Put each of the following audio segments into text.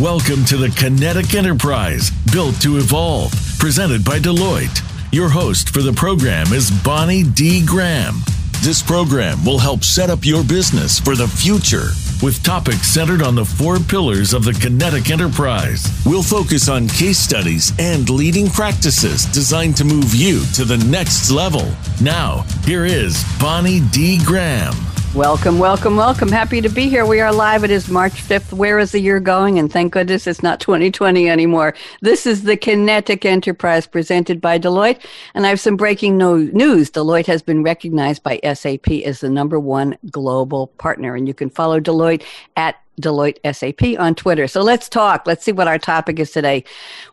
Welcome to the Kinetic Enterprise, built to evolve, presented by Deloitte. Your host for the program is Bonnie D. Graham. This program will help set up your business for the future with topics centered on the four pillars of the Kinetic Enterprise. We'll focus on case studies and leading practices designed to move you to the next level. Now, here is Bonnie D. Graham. Welcome, welcome, welcome. Happy to be here. We are live. It is March 5th. Where is the year going? And thank goodness it's not 2020 anymore. This is the Kinetic Enterprise presented by Deloitte. And I have some breaking news. Deloitte has been recognized by SAP as the #1 global partner. And you can follow Deloitte at Deloitte SAP on Twitter. So let's talk. Let's see what our topic is today.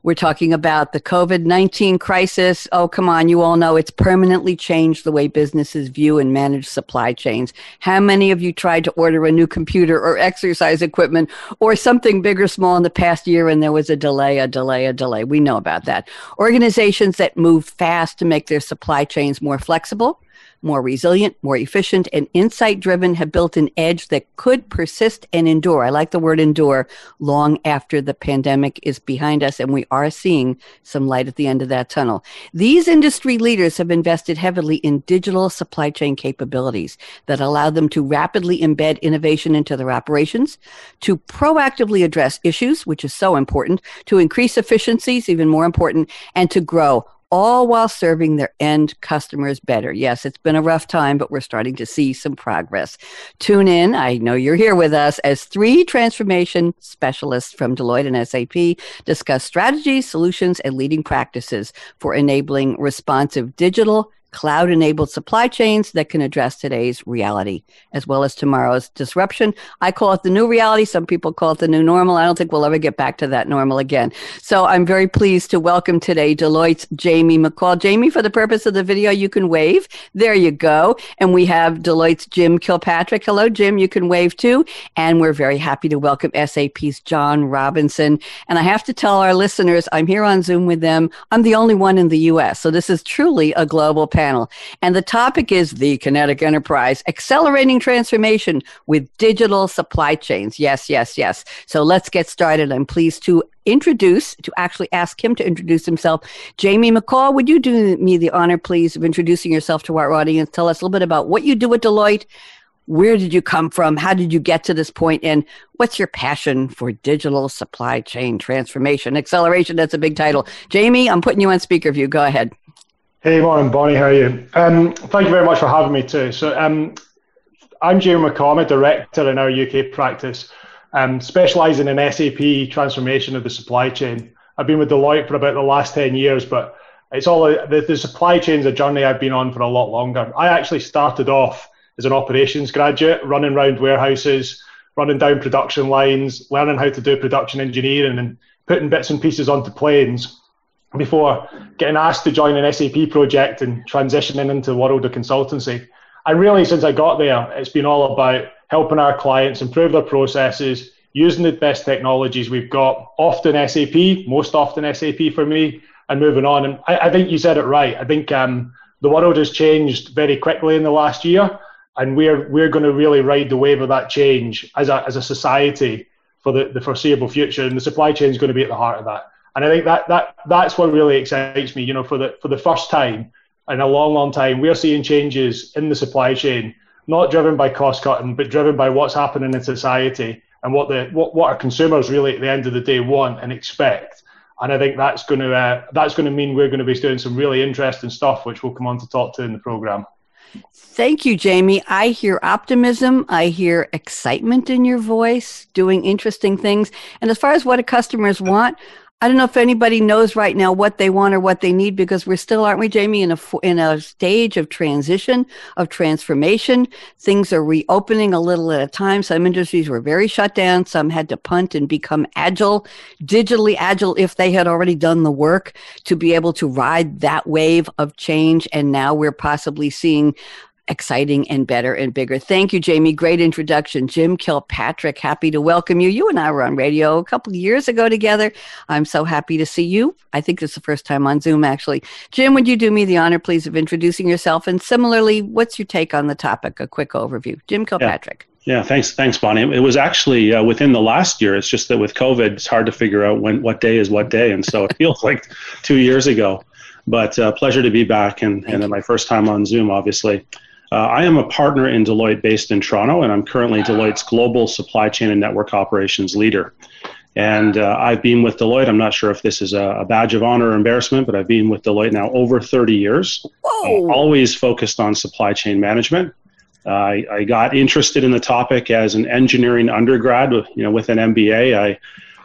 We're talking about the COVID-19 crisis. Oh, come on. You all know it's permanently changed the way businesses view and manage supply chains. How many of you tried to order a new computer or exercise equipment or something big or small in the past year and there was a delay? We know about that. Organizations that move fast to make their supply chains more flexible, more resilient, more efficient, and insight-driven have built an edge that could persist and endure. I like the word endure long after the pandemic is behind us, and we are seeing some light at the end of that tunnel. These industry leaders have invested heavily in digital supply chain capabilities that allow them to rapidly embed innovation into their operations, to proactively address issues, which is so important, to increase efficiencies, even more important, and to grow, all while serving their end customers better. Yes, it's been a rough time, but we're starting to see some progress. Tune in, I know you're here with us, as three transformation specialists from Deloitte and SAP discuss strategies, solutions, and leading practices for enabling responsive digital, cloud-enabled supply chains that can address today's reality, as well as tomorrow's disruption. I call it the new reality. Some people call it the new normal. I don't think we'll ever get back to that normal again. So I'm very pleased to welcome today Deloitte's Jamie McCall. Jamie, for the purpose of the video, you can wave. There you go. And we have Deloitte's Jim Kilpatrick. Hello, Jim. You can wave too. And we're very happy to welcome SAP's John Robinson. And I have to tell our listeners, I'm here on Zoom with them. I'm the only one in the U.S., so this is truly a global panel. And the topic is the Kinetic Enterprise, accelerating transformation with digital supply chains. Yes, yes, yes. So let's get started. I'm pleased to ask him to introduce himself. Jamie McCall, would you do me the honor, please, of introducing yourself to our audience? Tell us a little bit about what you do at Deloitte. Where did you come from? How did you get to this point? And what's your passion for digital supply chain transformation? Acceleration, that's a big title. Jamie, I'm putting you on speaker view. Go ahead. Hey, morning, Bonnie. How are you? Thank you very much for having me too. So I'm Jamie McCall. I'm a director in our UK practice, specialising in SAP transformation of the supply chain. I've been with Deloitte for about the last 10 years, but it's all the supply chain's a journey I've been on for a lot longer. I actually started off as an operations graduate, running around warehouses, running down production lines, learning how to do production engineering and putting bits and pieces onto planes, before getting asked to join an SAP project and transitioning into the world of consultancy. And really, since I got there, it's been all about helping our clients improve their processes, using the best technologies we've got, often SAP, most often SAP for me, and moving on. And I think you said it right. I think the world has changed very quickly in the last year, and we're going to really ride the wave of that change as a society for the foreseeable future, and the supply chain is going to be at the heart of that. And I think that's what really excites me. You know, for the first time in a long, long time, we're seeing changes in the supply chain, not driven by cost cutting, but driven by what's happening in society and what our consumers really at the end of the day want and expect. And I think that's going to mean we're going to be doing some really interesting stuff, which we'll come on to talk to in the program. Thank you, Jamie. I hear optimism. I hear excitement in your voice, doing interesting things. And as far as what customers want, I don't know if anybody knows right now what they want or what they need, because we're still, aren't we, Jamie, in a stage of transition, of transformation. Things are reopening a little at a time. Some industries were very shut down. Some had to punt and become agile, digitally agile, if they had already done the work to be able to ride that wave of change. And now we're possibly seeing exciting and better and bigger. Thank you, Jamie. Great introduction. Jim Kilpatrick, happy to welcome you. You and I were on radio a couple of years ago together. I'm so happy to see you. I think this is the first time on Zoom, actually. Jim, would you do me the honor, please, of introducing yourself? And similarly, what's your take on the topic? A quick overview. Jim Kilpatrick. Yeah. Yeah, thanks, Bonnie. It was actually within the last year. It's just that with COVID, it's hard to figure out what day is what day, and so it feels like 2 years ago. But pleasure to be back, and my first time on Zoom, obviously. I am a partner in Deloitte based in Toronto, and I'm currently Deloitte's Global Supply Chain and Network Operations Leader. And I've been with Deloitte, I'm not sure if this is a badge of honor or embarrassment, but I've been with Deloitte now over 30 years, always focused on supply chain management. I got interested in the topic as an engineering undergrad, with an MBA.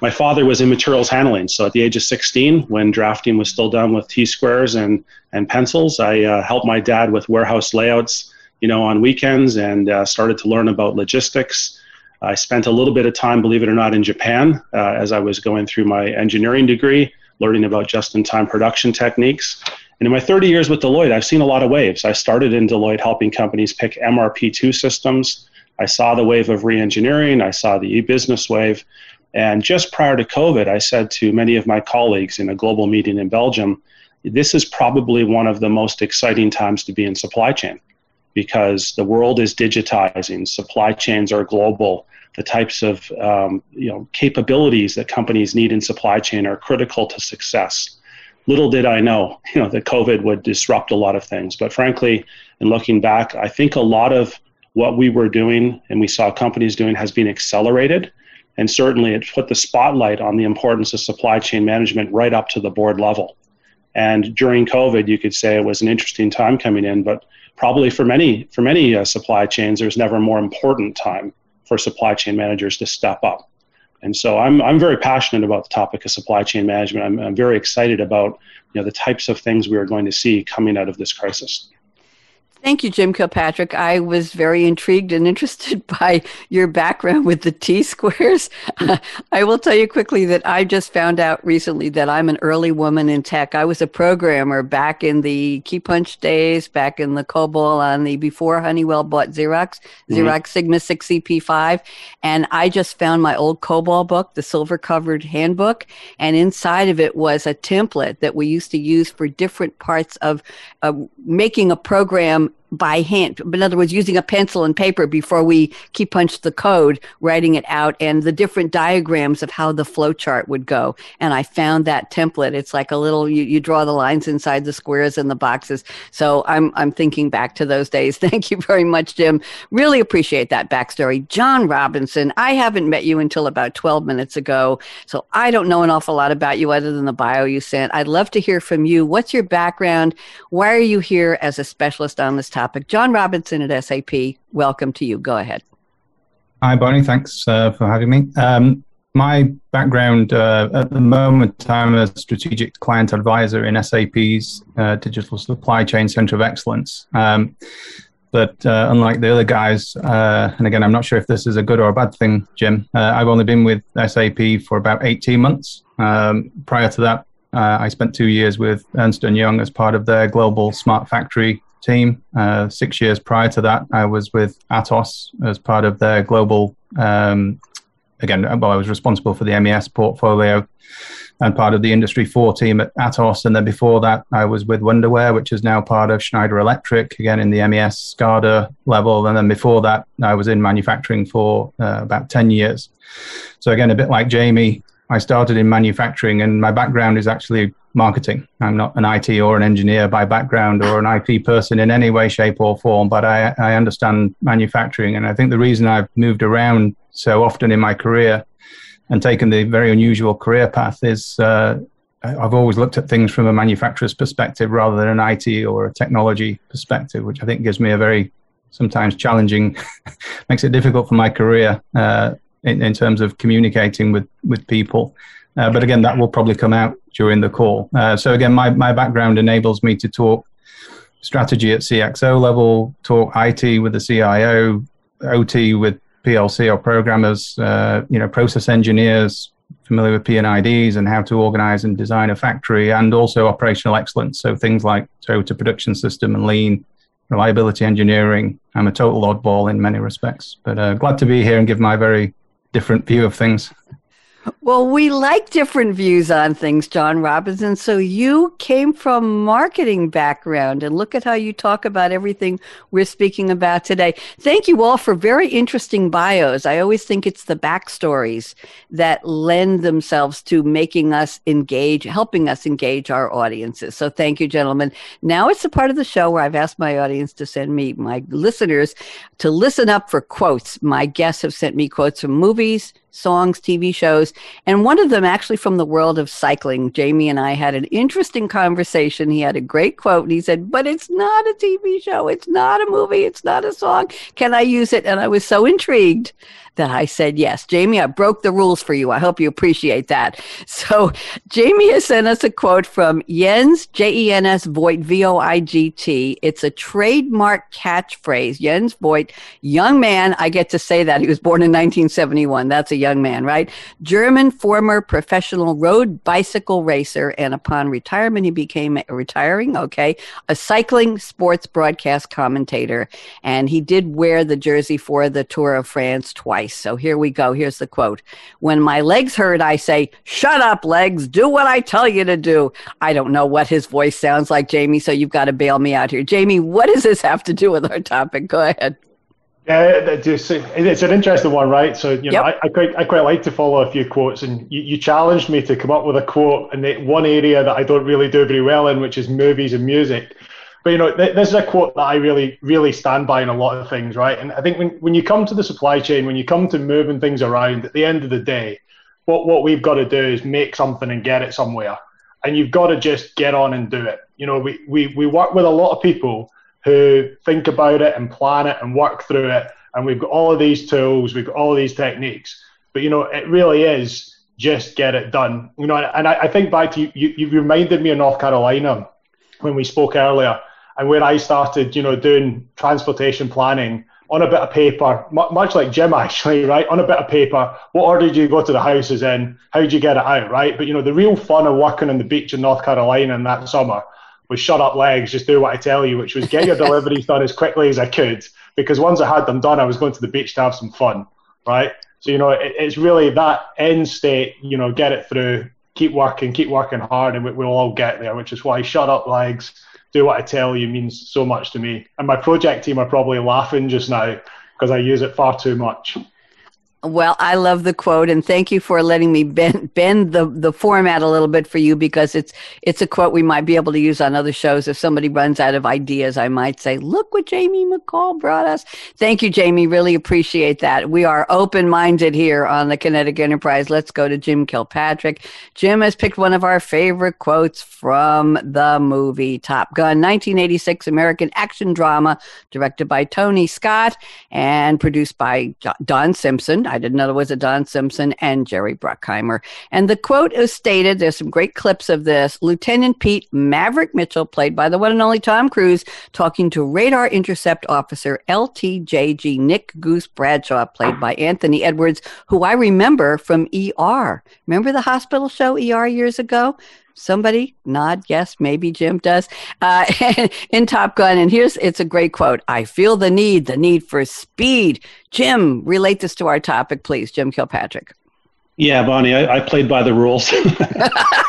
My father was in materials handling, so at the age of 16, when drafting was still done with T-squares and pencils, I helped my dad with warehouse layouts, on weekends, and started to learn about logistics. I spent a little bit of time, believe it or not, in Japan as I was going through my engineering degree, learning about just-in-time production techniques. And in my 30 years with Deloitte, I've seen a lot of waves. I started in Deloitte helping companies pick MRP2 systems. I saw the wave of re-engineering. I saw the e-business wave. And just prior to COVID, I said to many of my colleagues in a global meeting in Belgium, this is probably one of the most exciting times to be in supply chain, because the world is digitizing, supply chains are global, the types of capabilities that companies need in supply chain are critical to success. Little did I know, that COVID would disrupt a lot of things. But frankly, in looking back, I think a lot of what we were doing and we saw companies doing has been accelerated. And certainly it put the spotlight on the importance of supply chain management right up to the board level. And during COVID, you could say it was an interesting time coming in, but probably for many supply chains, there's never a more important time for supply chain managers to step up. And so I'm very passionate about the topic of supply chain management. I'm very excited about the types of things we are going to see coming out of this crisis. Thank you, Jim Kilpatrick. I was very intrigued and interested by your background with the T-squares. I will tell you quickly that I just found out recently that I'm an early woman in tech. I was a programmer back in the Key Punch days, back in the COBOL, before Honeywell bought Xerox, Sigma 6, CP5. And I just found my old COBOL book, the silver-covered handbook. And inside of it was a template that we used to use for different parts of making a program by hand. In other words, using a pencil and paper before we key punched the code, writing it out, and the different diagrams of how the flow chart would go. And I found that template. It's like a little, you draw the lines inside the squares and the boxes. So I'm thinking back to those days. Thank you very much, Jim. Really appreciate that backstory. John Robinson, I haven't met you until about 12 minutes ago, so I don't know an awful lot about you other than the bio you sent. I'd love to hear from you. What's your background? Why are you here as a specialist on this topic? John Robinson at SAP, welcome to you. Go ahead. Hi, Bonnie. Thanks for having me. My background at the moment, I'm a strategic client advisor in SAP's Digital Supply Chain Center of Excellence. But unlike the other guys, and again, I'm not sure if this is a good or a bad thing, Jim, I've only been with SAP for about 18 months. Prior to that, I spent 2 years with Ernst & Young as part of their global smart factory team. 6 years prior to that, I was with Atos as part of their global, I was responsible for the MES portfolio and part of the Industry 4 team at Atos. And then before that, I was with Wonderware, which is now part of Schneider Electric, again, in the MES SCADA level. And then before that, I was in manufacturing for about 10 years. So again, a bit like Jamie, I started in manufacturing, and my background is actually marketing. I'm not an IT or an engineer by background or an IT person in any way, shape or form, but I understand manufacturing. And I think the reason I've moved around so often in my career and taken the very unusual career path is I've always looked at things from a manufacturer's perspective rather than an IT or a technology perspective, which I think gives me a very sometimes challenging, makes it difficult for my career in terms of communicating with people. But again, that will probably come out during the call. So again, my background enables me to talk strategy at CXO level, talk IT with the CIO, OT with PLC or programmers, process engineers familiar with PNIDs and how to organize and design a factory, and also operational excellence. So things like to production system and lean, reliability engineering. I'm a total oddball in many respects, but glad to be here and give my very different view of things. Well, we like different views on things, John Robinson. So you came from marketing background, and look at how you talk about everything we're speaking about today. Thank you all for very interesting bios. I always think it's the backstories that lend themselves to making us engage, helping us engage our audiences. So thank you, gentlemen. Now it's the part of the show where I've asked my audience to send me, my listeners, to listen up for quotes. My guests have sent me quotes from movies, songs, TV shows, and one of them actually from the world of cycling. Jamie and I had an interesting conversation. He had a great quote, and he said, but it's not a TV show. It's not a movie. It's not a song. Can I use it? And I was so intrigued that I said yes. Jamie, I broke the rules for you. I hope you appreciate that. So Jamie has sent us a quote from Jens, Jens Voigt, Voigt. It's a trademark catchphrase. Jens Voigt, young man. I get to say that. He was born in 1971. That's a young man, right? German former professional road bicycle racer. And upon retirement, he became a cycling sports broadcast commentator. And he did wear the jersey for the Tour of France twice. So here we go. Here's the quote. When my legs hurt, I say, shut up, legs. Do what I tell you to do. I don't know what his voice sounds like, Jamie, so you've got to bail me out here. Jamie, what does this have to do with our topic? Go ahead. Yeah, it's an interesting one, right? So, you know, yep. I quite like to follow a few quotes, and you challenged me to come up with a quote in the one area that I don't really do very well in, which is movies and music. But, you know, this is a quote that I really, really stand by in a lot of things, right? And I think when you come to the supply chain, when you come to moving things around, at the end of the day, what we've got to do is make something and get it somewhere. And you've got to just get on and do it. You know, we work with a lot of people who think about it and plan it and work through it. And we've got all of these tools, we've got all of these techniques. But, you know, it really is just get it done. You know, and I think back to you reminded me of North Carolina when we spoke earlier. And where I started, you know, doing transportation planning on a bit of paper, much like Jim actually, right? On a bit of paper, what order do you go to the houses in? How do you get it out, right? But, you know, the real fun of working on the beach in North Carolina in that summer was shut up legs, just do what I tell you, which was get your deliveries done as quickly as I could. Because once I had them done, I was going to the beach to have some fun, right? So, you know, it's really that end state, you know, get it through, keep working hard, and we'll all get there, which is why shut up legs, do what I tell you means so much to me. And my project team are probably laughing just now because I use it far too much. Well, I love the quote, and thank you for letting me bend the format a little bit for you, because it's a quote we might be able to use on other shows. If somebody runs out of ideas, I might say, look what Jamie McCall brought us. Thank you, Jamie. Really appreciate that. We are open-minded here on the Kinetic Enterprise. Let's go to Jim Kilpatrick. Jim has picked one of our favorite quotes from the movie Top Gun, 1986 American action drama, directed by Tony Scott and produced by Don Simpson. I didn't know there was a Don Simpson, and Jerry Bruckheimer. And the quote is stated, there's some great clips of this, Lieutenant Pete Maverick Mitchell, played by the one and only Tom Cruise, talking to Radar Intercept Officer LTJG Nick Goose Bradshaw, played by Anthony Edwards, who I remember from ER. Remember the hospital show ER years ago? Somebody nod, yes, maybe Jim does, in Top Gun. And it's a great quote. I feel the need for speed. Jim, relate this to our topic, please. Jim Kilpatrick. Yeah, Bonnie, I played by the rules.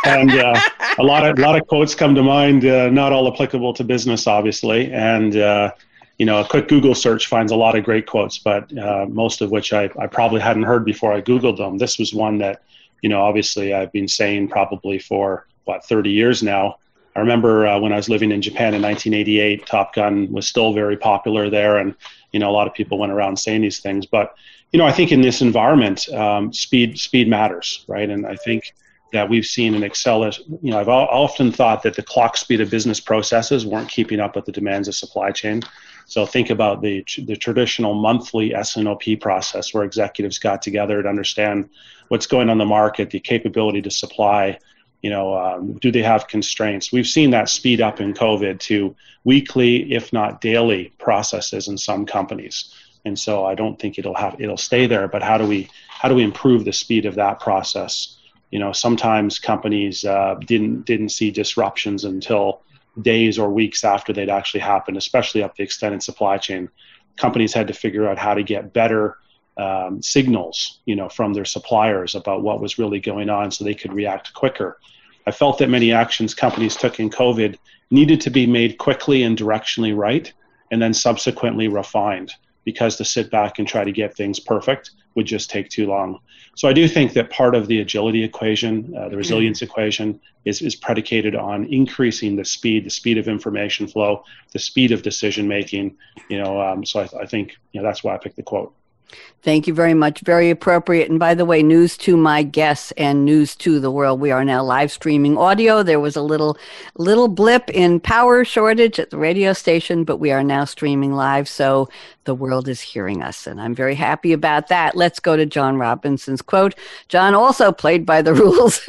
And a lot of quotes come to mind, not all applicable to business, obviously. And, you know, a quick Google search finds a lot of great quotes, but most of which I probably hadn't heard before I Googled them. This was one that, you know, obviously I've been saying probably for, what, 30 years now. I remember when I was living in Japan in 1988, Top Gun was still very popular there. And, you know, a lot of people went around saying these things. But, you know, I think in this environment, speed matters, right? And I think that we've seen an acceleration. You know, I've often thought that the clock speed of business processes weren't keeping up with the demands of supply chain. So think about the traditional monthly S&OP process where executives got together to understand what's going on in the market, the capability to supply. You know, do they have constraints? We've seen that speed up in COVID to weekly, if not daily, processes in some companies. And so I don't think it'll stay there. But how do we improve the speed of that process? You know, sometimes companies didn't see disruptions until days or weeks after they'd actually happened, especially up the extended supply chain. Companies had to figure out how to get better signals, from their suppliers about what was really going on so they could react quicker. I felt that many actions companies took in COVID needed to be made quickly and directionally right, and then subsequently refined, because to sit back and try to get things perfect would just take too long. So I do think that part of the agility equation, the resilience equation, is predicated on increasing the speed of information flow, the speed of decision making. So I think that's why I picked the quote. Thank you very much. Very appropriate. And by the way, news to my guests and news to the world. We are now live streaming audio. There was a little blip in power shortage at the radio station, but we are now streaming live. So the world is hearing us. And I'm very happy about that. Let's go to John Robinson's quote. John also played by the rules.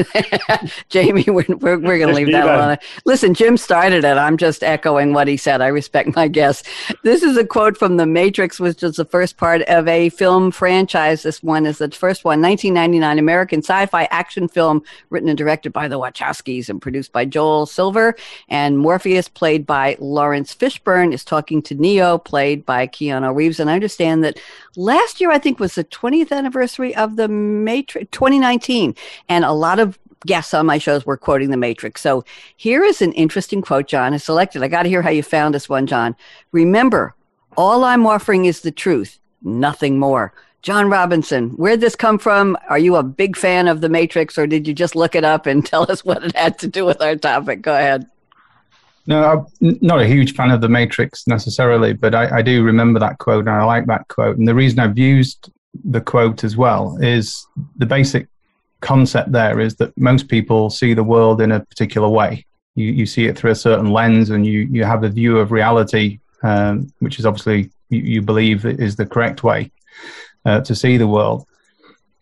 Jamie, we're going to leave that alone. Listen, Jim started it. I'm just echoing what he said. I respect my guests. This is a quote from The Matrix, which is the first part of a film franchise. This one is the first one, 1999 American sci-fi action film written and directed by the Wachowskis and produced by Joel Silver. And Morpheus, played by Lawrence Fishburne, is talking to Neo, played by Keanu Reeves. And I understand that last year, I think, was the 20th anniversary of The Matrix, 2019. And a lot of guests on my shows were quoting The Matrix. So here is an interesting quote John has selected. I got to hear how you found this one, John. Remember, all I'm offering is the truth. Nothing more. John Robinson, where'd this come from? Are you a big fan of The Matrix, or did you just look it up and tell us what it had to do with our topic? Go ahead. No, I'm not a huge fan of The Matrix necessarily, but I do remember that quote, and I like that quote. And the reason I've used the quote as well is the basic concept there is that most people see the world in a particular way. You see it through a certain lens, and you have a view of reality, which is obviously you believe is the correct way to see the world.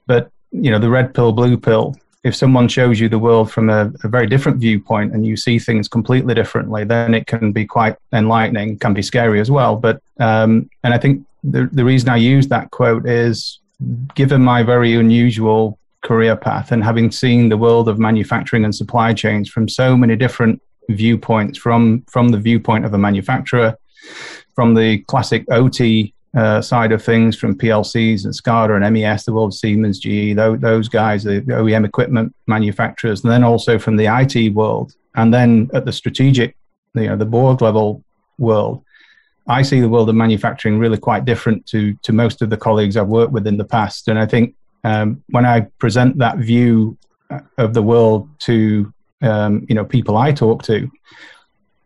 But, the red pill, blue pill, if someone shows you the world from a very different viewpoint and you see things completely differently, then it can be quite enlightening, can be scary as well. But, and I think the reason I use that quote is, given my very unusual career path and having seen the world of manufacturing and supply chains from so many different viewpoints, from the viewpoint of a manufacturer, from the classic OT side of things, from PLCs and SCADA and MES, the world of Siemens, GE, those guys, the OEM equipment manufacturers, and then also from the IT world. And then at the strategic, the board level world, I see the world of manufacturing really quite different to most of the colleagues I've worked with in the past. And I think when I present that view of the world to, people I talk to,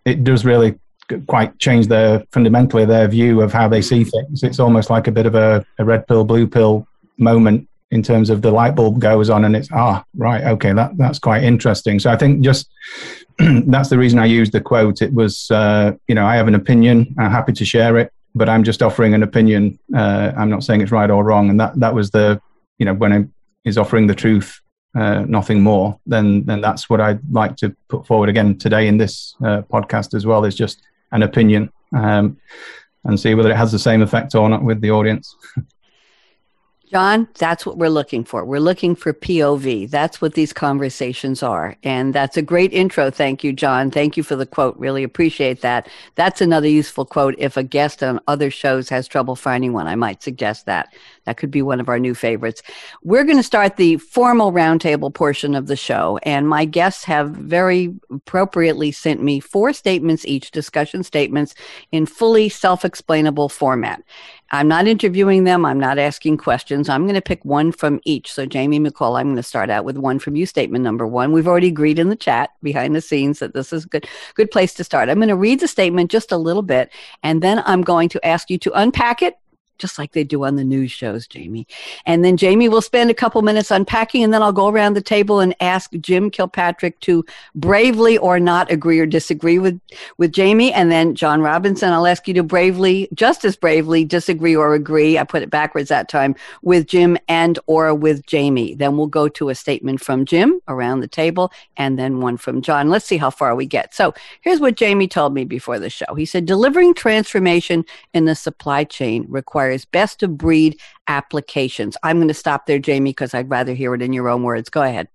it does really quite change fundamentally their view of how they see things. It's almost like a bit of a red pill, blue pill moment in terms of the light bulb goes on and it's, right. Okay. That's quite interesting. So I think just that's the reason I used the quote. It was, I have an opinion. I'm happy to share it, but I'm just offering an opinion. I'm not saying it's right or wrong. And that was the, when I is offering the truth, nothing more, then that's what I'd like to put forward again today in this podcast as well, is just an opinion, and see whether it has the same effect or not with the audience. John, that's what we're looking for. We're looking for POV. That's what these conversations are. And that's a great intro. Thank you, John. Thank you for the quote. Really appreciate that. That's another useful quote. If a guest on other shows has trouble finding one, I might suggest that. That could be one of our new favorites. We're going to start the formal roundtable portion of the show. And my guests have very appropriately sent me 4 statements each, discussion statements, in fully self-explainable format. I'm not interviewing them. I'm not asking questions. I'm going to pick one from each. So, Jamie McCall, I'm going to start out with one from you, statement number 1. We've already agreed in the chat behind the scenes that this is a good place to start. I'm going to read the statement just a little bit, and then I'm going to ask you to unpack it, just like they do on the news shows, Jamie. And then Jamie will spend a couple minutes unpacking, and then I'll go around the table and ask Jim Kilpatrick to bravely or not agree or disagree with Jamie. And then John Robinson, I'll ask you to bravely, just as bravely, disagree or agree. I put it backwards that time, with Jim and or with Jamie. Then we'll go to a statement from Jim around the table, and then one from John. Let's see how far we get. So here's what Jamie told me before the show. He said, delivering transformation in the supply chain requires is best of breed applications. I'm going to stop there, Jamie, because I'd rather hear it in your own words. Go ahead.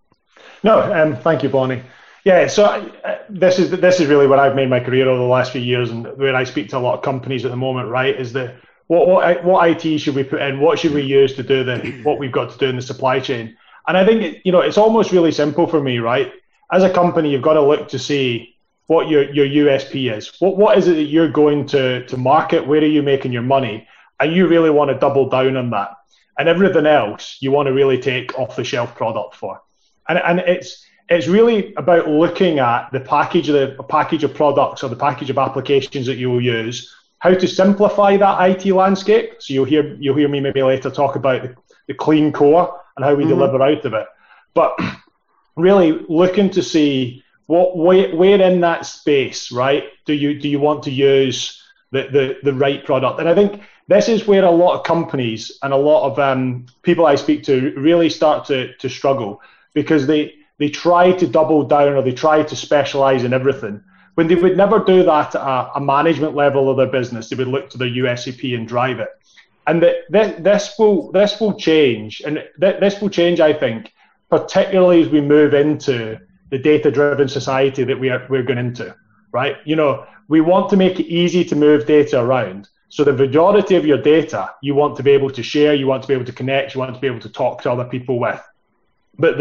No, thank you, Bonnie. Yeah, so this is really where I've made my career over the last few years, and where I speak to a lot of companies at the moment, right, is the What IT should we put in? What should we use to do what we've got to do in the supply chain? And I think it's almost really simple for me, right? As a company, you've got to look to see what your USP is. What is it that you're going to market? Where are you making your money? And you really want to double down on that. And everything else you want to really take off-the-shelf product for. And it's really about looking at the package of products or the package of applications that you will use, how to simplify that IT landscape. So you'll hear me maybe later talk about the clean core and how we deliver out of it. But really looking to see where in that space, right, do you want to use the right product? And I think this is where a lot of companies and a lot of people I speak to really start to struggle, because they try to double down or they try to specialize in everything, when they would never do that at a management level of their business. They would look to their USP and drive it. And this will change, and this will change, I think, particularly as we move into the data-driven society that we're going into, right? We want to make it easy to move data around. So the majority of your data, you want to be able to share, you want to be able to connect, you want to be able to talk to other people with. But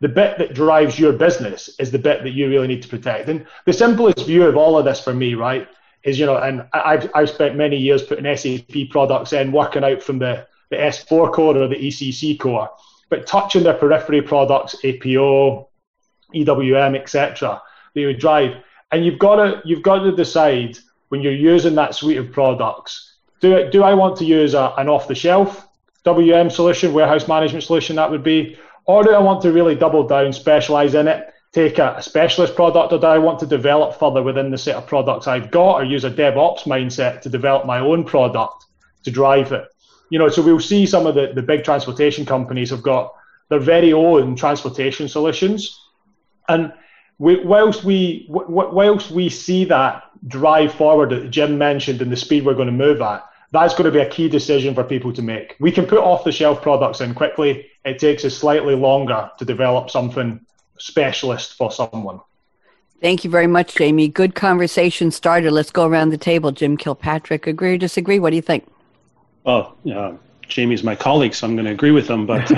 the bit that drives your business is the bit that you really need to protect. And the simplest view of all of this for me, right, is, and I've spent many years putting SAP products in, working out from the S4 core or the ECC core, but touching their periphery products, APO, EWM, etc., that you would drive. And you've got to decide when you're using that suite of products, do I want to use an off-the-shelf WM solution, warehouse management solution that would be, or do I want to really double down, specialize in it, take a specialist product, or do I want to develop further within the set of products I've got, or use a DevOps mindset to develop my own product to drive it? So we'll see some of the big transportation companies have got their very own transportation solutions. And whilst we see that drive forward that Jim mentioned and the speed we're going to move at, that's going to be a key decision for people to make. We can put off-the-shelf products in quickly. It takes us slightly longer to develop something specialist for someone. Thank you very much, Jamie. Good conversation starter. Let's go around the table. Jim Kilpatrick, agree or disagree? What do you think? Well, Jamie's my colleague, so I'm going to agree with him. But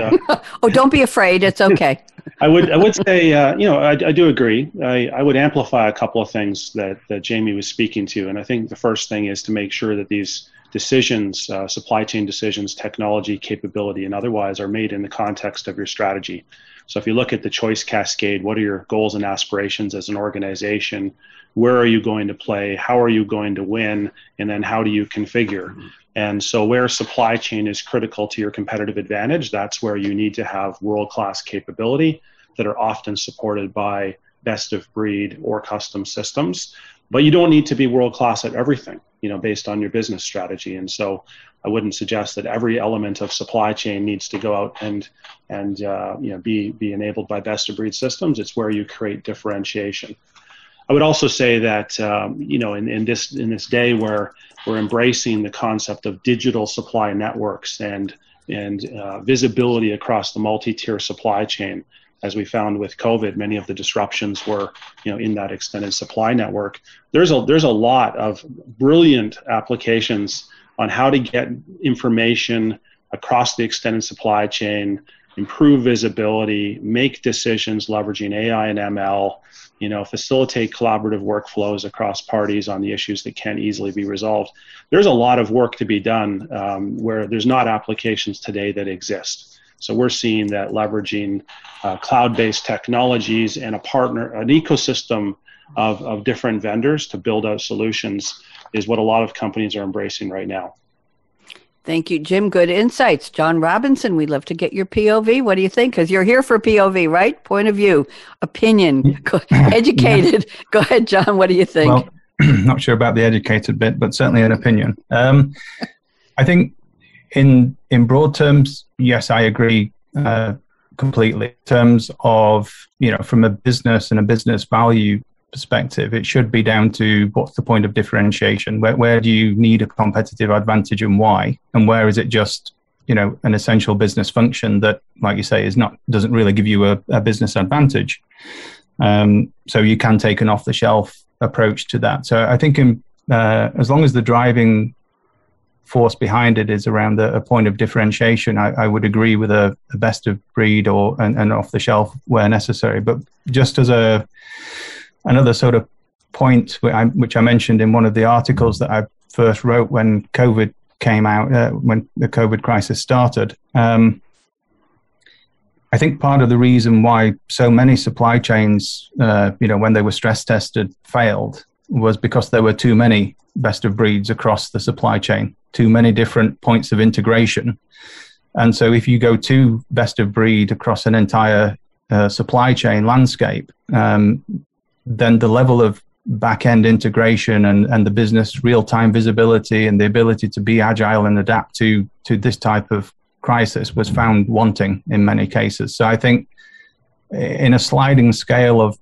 oh, don't be afraid. It's okay. I would say, I do agree. I would amplify a couple of things that Jamie was speaking to. And I think the first thing is to make sure that these decisions, supply chain decisions, technology, capability, and otherwise are made in the context of your strategy. So if you look at the choice cascade, what are your goals and aspirations as an organization? Where are you going to play? How are you going to win? And then how do you configure? And so where supply chain is critical to your competitive advantage, that's where you need to have world-class capability that are often supported by best of breed or custom systems. But you don't need to be world-class at everything, based on your business strategy. And so I wouldn't suggest that every element of supply chain needs to go out and be enabled by best-of-breed systems. It's where you create differentiation. I would also say that, in this day where we're embracing the concept of digital supply networks and visibility across the multi-tier supply chain, as we found with COVID, many of the disruptions were, in that extended supply network. There's a lot of brilliant applications on how to get information across the extended supply chain, improve visibility, make decisions leveraging AI and ML, facilitate collaborative workflows across parties on the issues that can't easily be resolved. There's a lot of work to be done where there's not applications today that exist. So we're seeing that leveraging cloud-based technologies and an ecosystem of different vendors to build out solutions is what a lot of companies are embracing right now. Thank you, Jim. Good insights. John Robinson, we'd love to get your POV. What do you think? Because you're here for POV, right? Point of view, opinion, educated. Yeah. Go ahead, John. What do you think? Well, not sure about the educated bit, but certainly an opinion. I think in broad terms, yes, I agree completely. In terms of, from a business and a business value perspective, it should be down to what's the point of differentiation? Where do you need a competitive advantage and why? And where is it just, an essential business function that, like you say, doesn't really give you a business advantage? So you can take an off-the-shelf approach to that. So I think as long as the driving force behind it is around a point of differentiation. I would agree with a best of breed or and off the shelf where necessary. But just as another sort of point, which I mentioned in one of the articles that I first wrote when COVID came out, when the COVID crisis started, I think part of the reason why so many supply chains, when they were stress tested, failed was because there were too many best of breeds across the supply chain, too many different points of integration. And so if you go to best of breed across an entire supply chain landscape, then the level of back-end integration and the business real-time visibility and the ability to be agile and adapt to this type of crisis was found wanting in many cases. So I think in a sliding scale of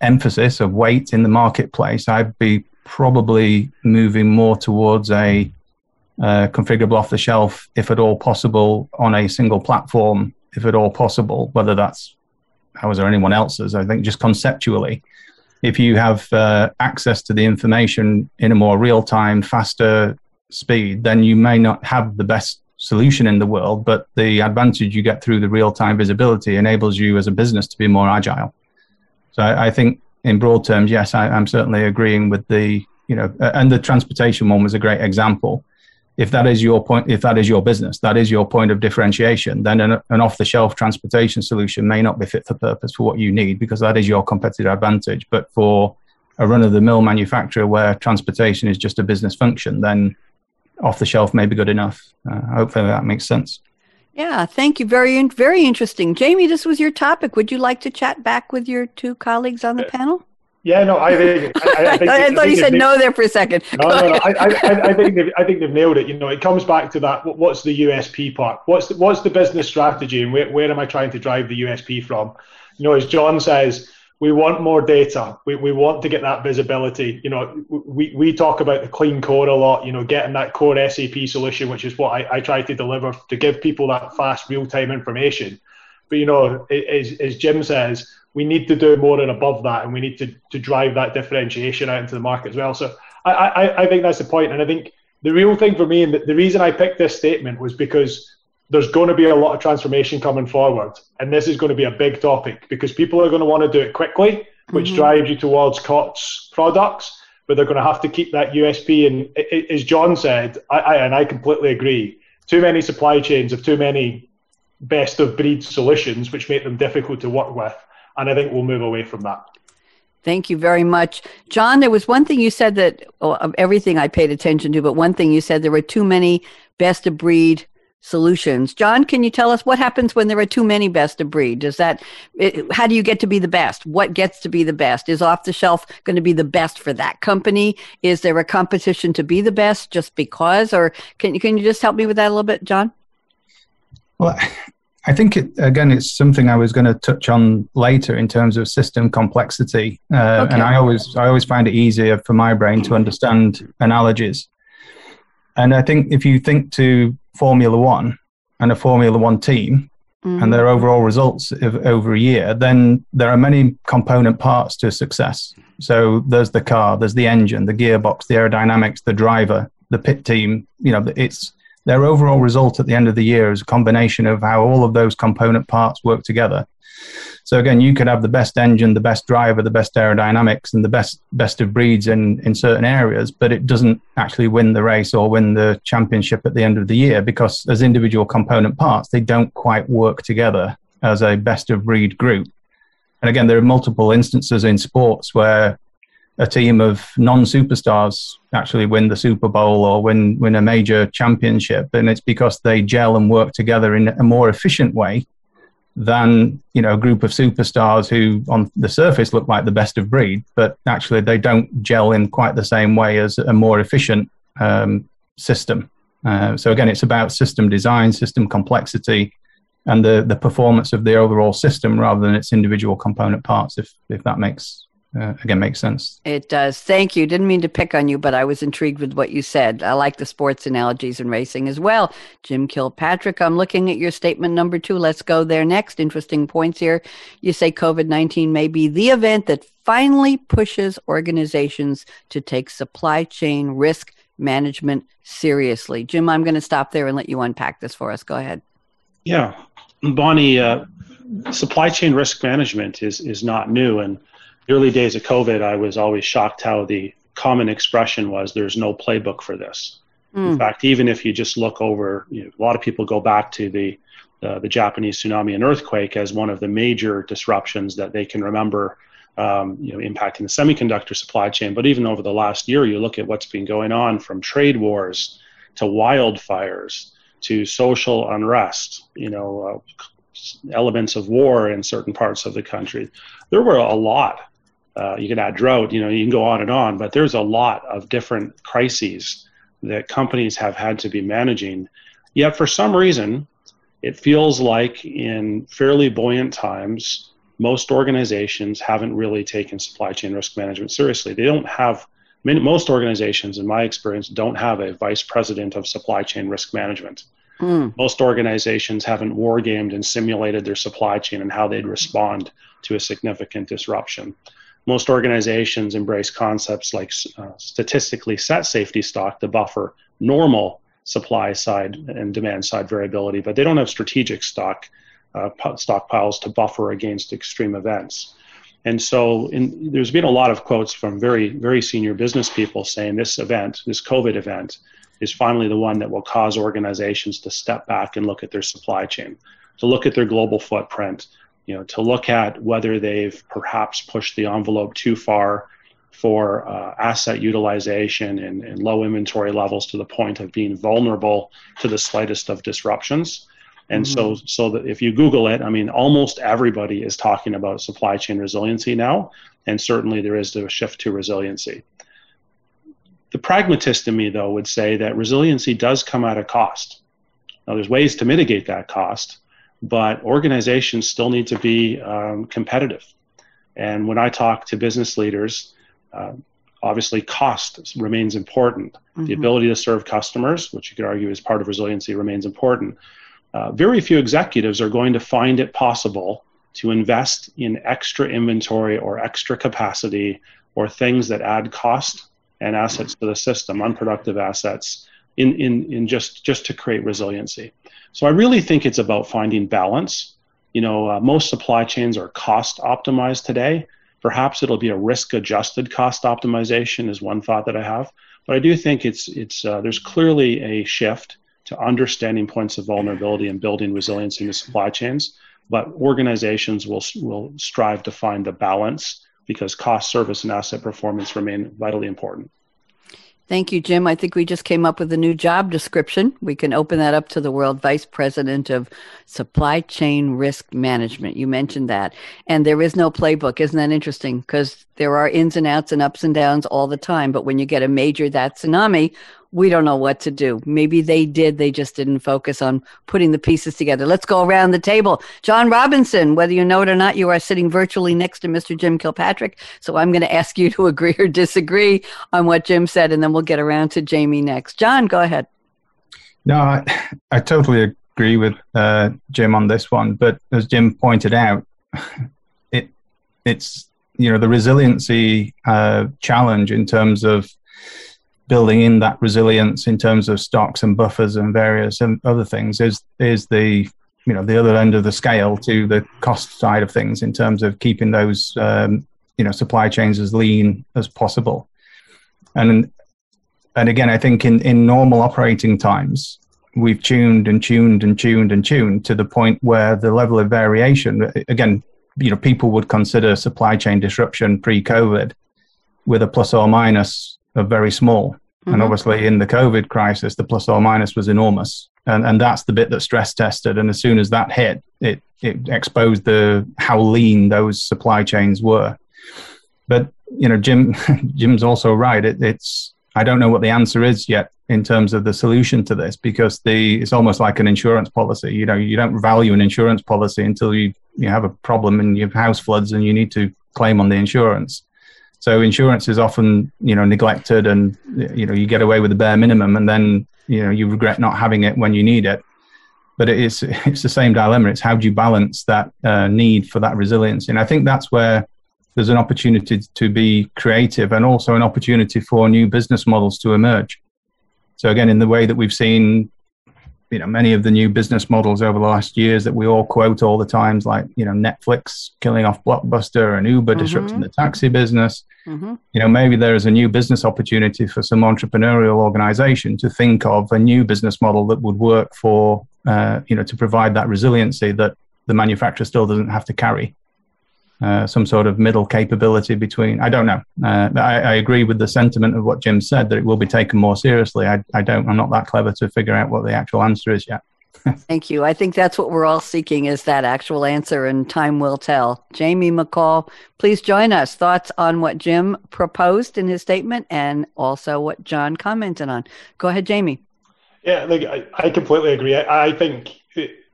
emphasis of weight in the marketplace, I'd be probably moving more towards a configurable off the shelf, if at all possible, on a single platform, if at all possible, whether that's ours or anyone else's. I think just conceptually, if you have access to the information in a more real-time, faster speed, then you may not have the best solution in the world, but the advantage you get through the real-time visibility enables you as a business to be more agile. So I think in broad terms, yes, I'm certainly agreeing with the, and the transportation one was a great example. If that is your point, if that is your business, that is your point of differentiation, then an off-the-shelf transportation solution may not be fit for purpose for what you need, because that is your competitive advantage. But for a run-of-the-mill manufacturer where transportation is just a business function, then off-the-shelf may be good enough. Hopefully that makes sense. Yeah, thank you. Very interesting. Jamie, this was your topic. Would you like to chat back with your two colleagues on the panel? Yeah, no, I think I thought you said no there for a second. No. I think they've nailed it. It comes back to that. What's the USP part? What's the business strategy, and where am I trying to drive the USP from? As John says, we want more data. We want to get that visibility. We talk about the clean core a lot, getting that core SAP solution, which is what I try to deliver, to give people that fast real-time information. But, as Jim says, we need to do more and above that, and we need to drive that differentiation out into the market as well. So I think that's the point. And I think the real thing for me, and the reason I picked this statement, was because there's going to be a lot of transformation coming forward, and this is going to be a big topic, because people are going to want to do it quickly, which drives you towards COTS products, but they're going to have to keep that USP. And as John said, I completely agree, too many supply chains have too many best of breed solutions, which make them difficult to work with. And I think we'll move away from that. Thank you very much. John, there was one thing you said that, of everything I paid attention to, but one thing you said, there were too many best of breed solutions. John, can you tell us what happens when there are too many best of breed? How do you get to be the best? What gets to be the best? Is off the shelf going to be the best for that company? Is there a competition to be the best just because? Or can you just help me with that a little bit, John? Well, I think it's something I was going to touch on later in terms of system complexity, okay. And I always find it easier for my brain to understand analogies. And I think if you think to Formula One and a Formula One team and their overall results over a year, then there are many component parts to success. So there's the car, there's the engine, the gearbox, the aerodynamics, the driver, the pit team. It's their overall result at the end of the year is a combination of how all of those component parts work together. So again, you could have the best engine, the best driver, the best aerodynamics, and the best of breeds in certain areas, but it doesn't actually win the race or win the championship at the end of the year, because as individual component parts, they don't quite work together as a best of breed group. And again, there are multiple instances in sports where a team of non-superstars actually win the Super Bowl or win a major championship, and it's because they gel and work together in a more efficient way than a group of superstars who on the surface look like the best of breed, but actually they don't gel in quite the same way as a more efficient system. So again, it's about system design, system complexity, and the performance of the overall system rather than its individual component parts, if that makes sense. It does. Thank you. Didn't mean to pick on you, but I was intrigued with what you said. I like the sports analogies and racing as well. Jim Kilpatrick, I'm looking at your statement number 2. Let's go there next. Interesting points here. You say COVID-19 may be the event that finally pushes organizations to take supply chain risk management seriously. Jim, I'm going to stop there and let you unpack this for us. Go ahead. Yeah. Bonnie, supply chain risk management is not new. And the early days of COVID, I was always shocked how the common expression was, there's no playbook for this. Mm. In fact, even if you just look over, you know, a lot of people go back to the Japanese tsunami and earthquake as one of the major disruptions that they can remember, impacting the semiconductor supply chain. But even over the last year, you look at what's been going on, from trade wars to wildfires to social unrest, elements of war in certain parts of the country. There were a lot. You can add drought, you can go on and on, but there's a lot of different crises that companies have had to be managing. Yet for some reason, it feels like in fairly buoyant times, most organizations haven't really taken supply chain risk management seriously. They don't have, most organizations, in my experience, don't have a vice president of supply chain risk management. Mm. Most organizations haven't wargamed and simulated their supply chain and how they'd respond to a significant disruption. Most organizations embrace concepts like statistically set safety stock to buffer normal supply side and demand side variability, but they don't have strategic stockpiles to buffer against extreme events. And so there's been a lot of quotes from very, very senior business people saying this COVID event is finally the one that will cause organizations to step back and look at their supply chain, to look at their global footprint, to look at whether they've perhaps pushed the envelope too far for asset utilization and low inventory levels to the point of being vulnerable to the slightest of disruptions. And mm-hmm. so that if you Google it, almost everybody is talking about supply chain resiliency now, and certainly there is a shift to resiliency. The pragmatist in me, though, would say that resiliency does come at a cost. Now, there's ways to mitigate that cost, but organizations still need to be competitive. And when I talk to business leaders, obviously cost remains important. Mm-hmm. The ability to serve customers, which you could argue is part of resiliency, remains important. Very few executives are going to find it possible to invest in extra inventory or extra capacity or things that add cost and assets to the system, unproductive assets, just to create resiliency. So I really think it's about finding balance. Most supply chains are cost optimized today. Perhaps it'll be a risk-adjusted cost optimization is one thought that I have. But I do think it's there's clearly a shift to understanding points of vulnerability and building resilience into supply chains. But organizations will strive to find the balance, because cost, service, and asset performance remain vitally important. Thank you, Jim. I think we just came up with a new job description. We can open that up to the world, Vice President of Supply Chain Risk Management. You mentioned that. And there is no playbook. Isn't that interesting? Because there are ins and outs and ups and downs all the time. But when you get a major tsunami, we don't know what to do. Maybe they did. They just didn't focus on putting the pieces together. Let's go around the table. John Robinson, whether you know it or not, you are sitting virtually next to Mr. Jim Kilpatrick. So I'm going to ask you to agree or disagree on what Jim said, and then we'll get around to Jamie next. John, go ahead. No, I totally agree with Jim on this one. But as Jim pointed out, it's the resiliency challenge in terms of building in that resilience in terms of stocks and buffers and various other things is the other end of the scale to the cost side of things in terms of keeping those supply chains as lean as possible. And again, I think in normal operating times, we've tuned to the point where the level of variation, again, people would consider supply chain disruption pre-COVID with a plus or minus are very small. Mm-hmm. And obviously in the COVID crisis, the plus or minus was enormous. And that's the bit that stress tested. And as soon as that hit, it exposed how lean those supply chains were. But, Jim's also right. I don't know what the answer is yet in terms of the solution to this, because it's almost like an insurance policy. You don't value an insurance policy until you have a problem and your house floods and you need to claim on the insurance. So insurance is often, neglected, and, you get away with the bare minimum, and then, you regret not having it when you need it. But it's the same dilemma. It's how do you balance that need for that resilience? And I think that's where there's an opportunity to be creative, and also an opportunity for new business models to emerge. So again, in the way that we've seen, you know, many of the new business models over the last years that we all quote all the times, like, you know, Netflix killing off Blockbuster and Uber disrupting the taxi business, you know, maybe there is a new business opportunity for some entrepreneurial organization to think of a new business model that would work for, you know, to provide that resiliency that the manufacturer still doesn't have to carry. Some sort of middle capability between, I don't know. I agree with the sentiment of what Jim said, that it will be taken more seriously. I'm not that clever to figure out what the actual answer is yet. Thank you. I think that's what we're all seeking, is that actual answer, and time will tell. Jamie McCall, please join us. Thoughts on what Jim proposed in his statement and also what John commented on. Go ahead, Jamie. Yeah, look, I completely agree. I think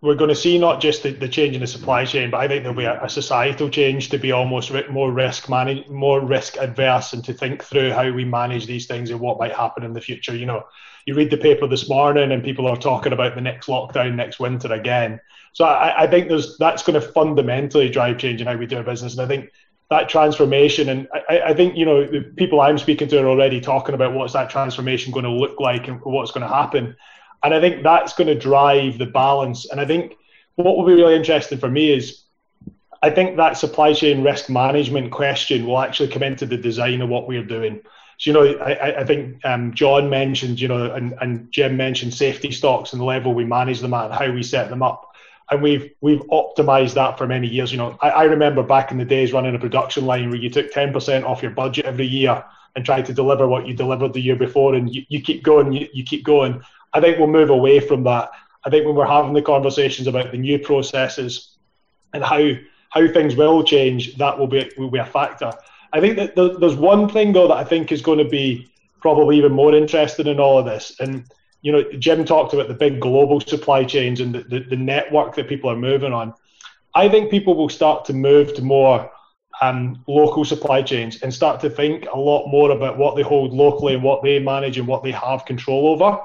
we're going to see not just the change in the supply chain, but I think there'll be a societal change to be almost more risk adverse, and to think through how we manage these things and what might happen in the future. You know, you read the paper this morning and people are talking about the next lockdown next winter again. So I think that's going to fundamentally drive change in how we do our business. And I think that transformation, and I think, you know, the people I'm speaking to are already talking about what's that transformation going to look like and what's going to happen. And I think that's going to drive the balance. And I think what will be really interesting for me is, I think that supply chain risk management question will actually come into the design of what we're doing. So, you know, I think John mentioned, you know, and Jim mentioned safety stocks and the level we manage them at and how we set them up. And we've optimized that for many years. You know, I remember back in the days running a production line where you took 10% off your budget every year and tried to deliver what you delivered the year before. And you keep going, you keep going. I think we'll move away from that. I think when we're having the conversations about the new processes and how things will change, that will be a factor. I think that there's one thing, though, that I think is going to be probably even more interesting in all of this. And, you know, Jim talked about the big global supply chains and the network that people are moving on. I think people will start to move to more local supply chains and start to think a lot more about what they hold locally and what they manage and what they have control over.